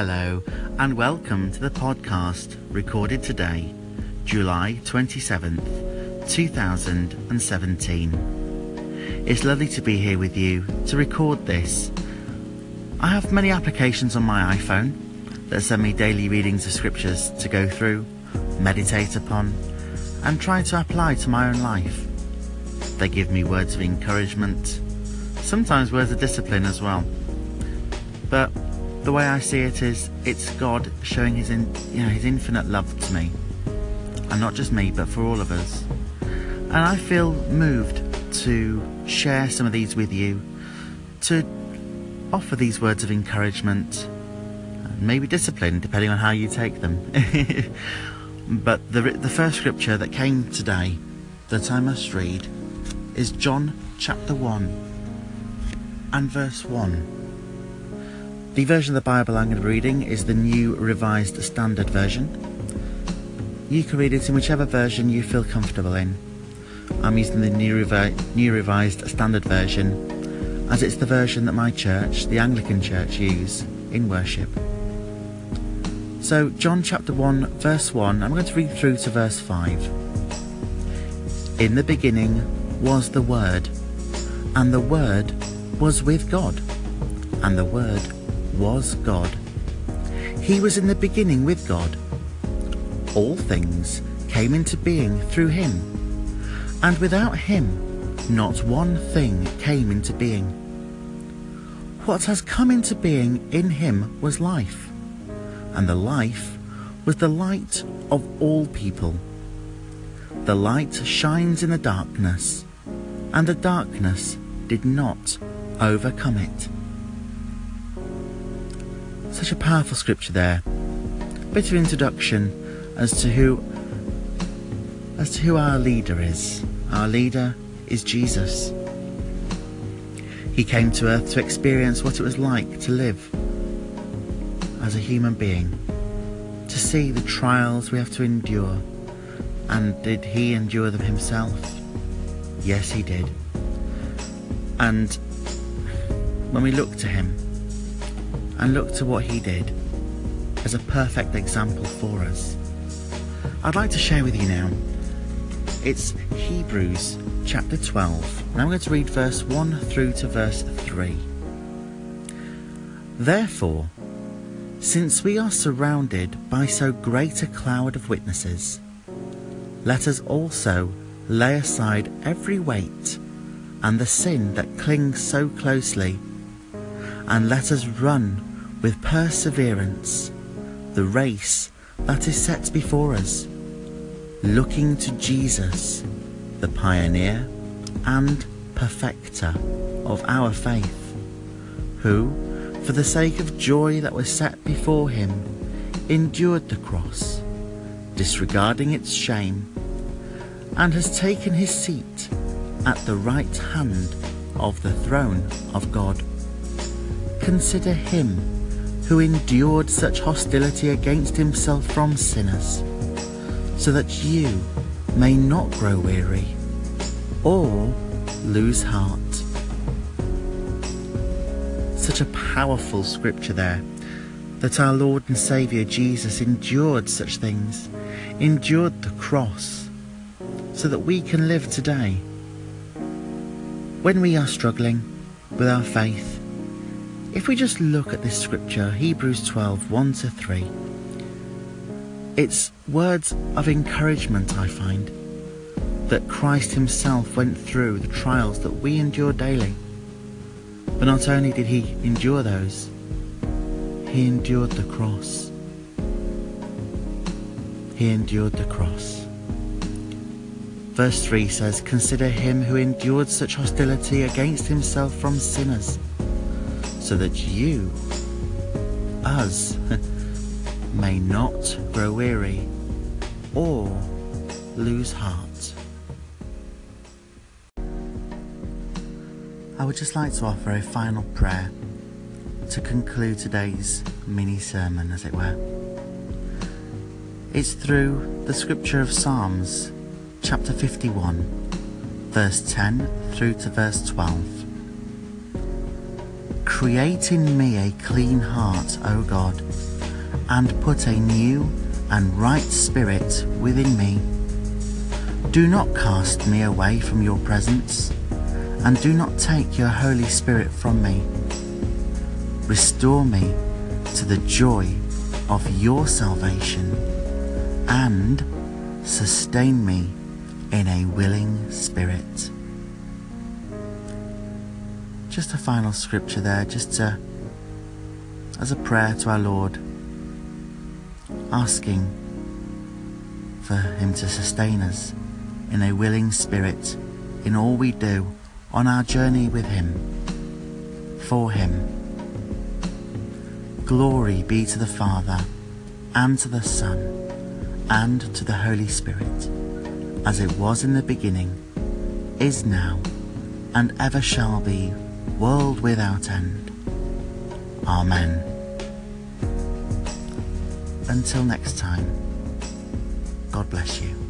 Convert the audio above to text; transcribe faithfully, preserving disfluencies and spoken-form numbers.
Hello and welcome to the podcast recorded today, July twenty-seventh, two thousand seventeen. It's lovely to be here with you to record this. I have many applications on my iPhone that send me daily readings of scriptures to go through, meditate upon, and try to apply to my own life. They give me words of encouragement, sometimes words of discipline as well. But the way I see it is, it's God showing his, in, you know, his infinite love to me. And not just me, but for all of us. And I feel moved to share some of these with you, to offer these words of encouragement, and maybe discipline, depending on how you take them. But the, the first scripture that came today that I must read is John chapter one and verse one. The version of the Bible I'm going to be reading is the New Revised Standard Version. You can read it in whichever version you feel comfortable in. I'm using the New, Revi- New Revised Standard Version as it's the version that my church, the Anglican Church, use in worship. So John chapter one verse one, I'm going to read through to verse five. In the beginning was the Word, and the Word was with God, and the Word was God. He was in the beginning with God. All things came into being through him, and without him not one thing came into being. What has come into being in him was life, and the life was the light of all people. The light shines in the darkness, and the darkness did not overcome it. Such a powerful scripture there. A bit of introduction as to who as to who our leader is. Our leader is Jesus. He came to earth to experience what it was like to live as a human being, to see the trials we have to endure. And did he endure them himself? Yes, he did. And when we look to him, and look to what he did as a perfect example for us, I'd like to share with you now. It's Hebrews chapter twelve, and I'm going to read verse one through to verse three. Therefore, since we are surrounded by so great a cloud of witnesses, let us also lay aside every weight and the sin that clings so closely, and let us run with perseverance the race that is set before us, looking to Jesus, the pioneer and perfecter of our faith, who, for the sake of joy that was set before him, endured the cross, disregarding its shame, and has taken his seat at the right hand of the throne of God. Consider him who endured such hostility against himself from sinners, so that you may not grow weary or lose heart. Such a powerful scripture there, that our Lord and Saviour Jesus endured such things, endured the cross, so that we can live today. When we are struggling with our faith, if we just look at this scripture, Hebrews twelve, one to three, it's words of encouragement, I find, that Christ himself went through the trials that we endure daily. But not only did he endure those, he endured the cross. He endured the cross. Verse three says, "Consider him who endured such hostility against himself from sinners, so that you, us, may not grow weary or lose heart." I would just like to offer a final prayer to conclude today's mini-sermon, as it were. It's through the scripture of Psalms, chapter fifty-one, verse ten through to verse twelve. Create in me a clean heart, O God, and put a new and right spirit within me. Do not cast me away from your presence, and do not take your Holy Spirit from me. Restore me to the joy of your salvation, and sustain me in a willing spirit. Just a final scripture there, just to, as a prayer to our Lord, asking for him to sustain us in a willing spirit in all we do on our journey with him, for him. Glory be to the Father, and to the Son, and to the Holy Spirit, as it was in the beginning, is now, and ever shall be, world without end. Amen. Until next time, God bless you.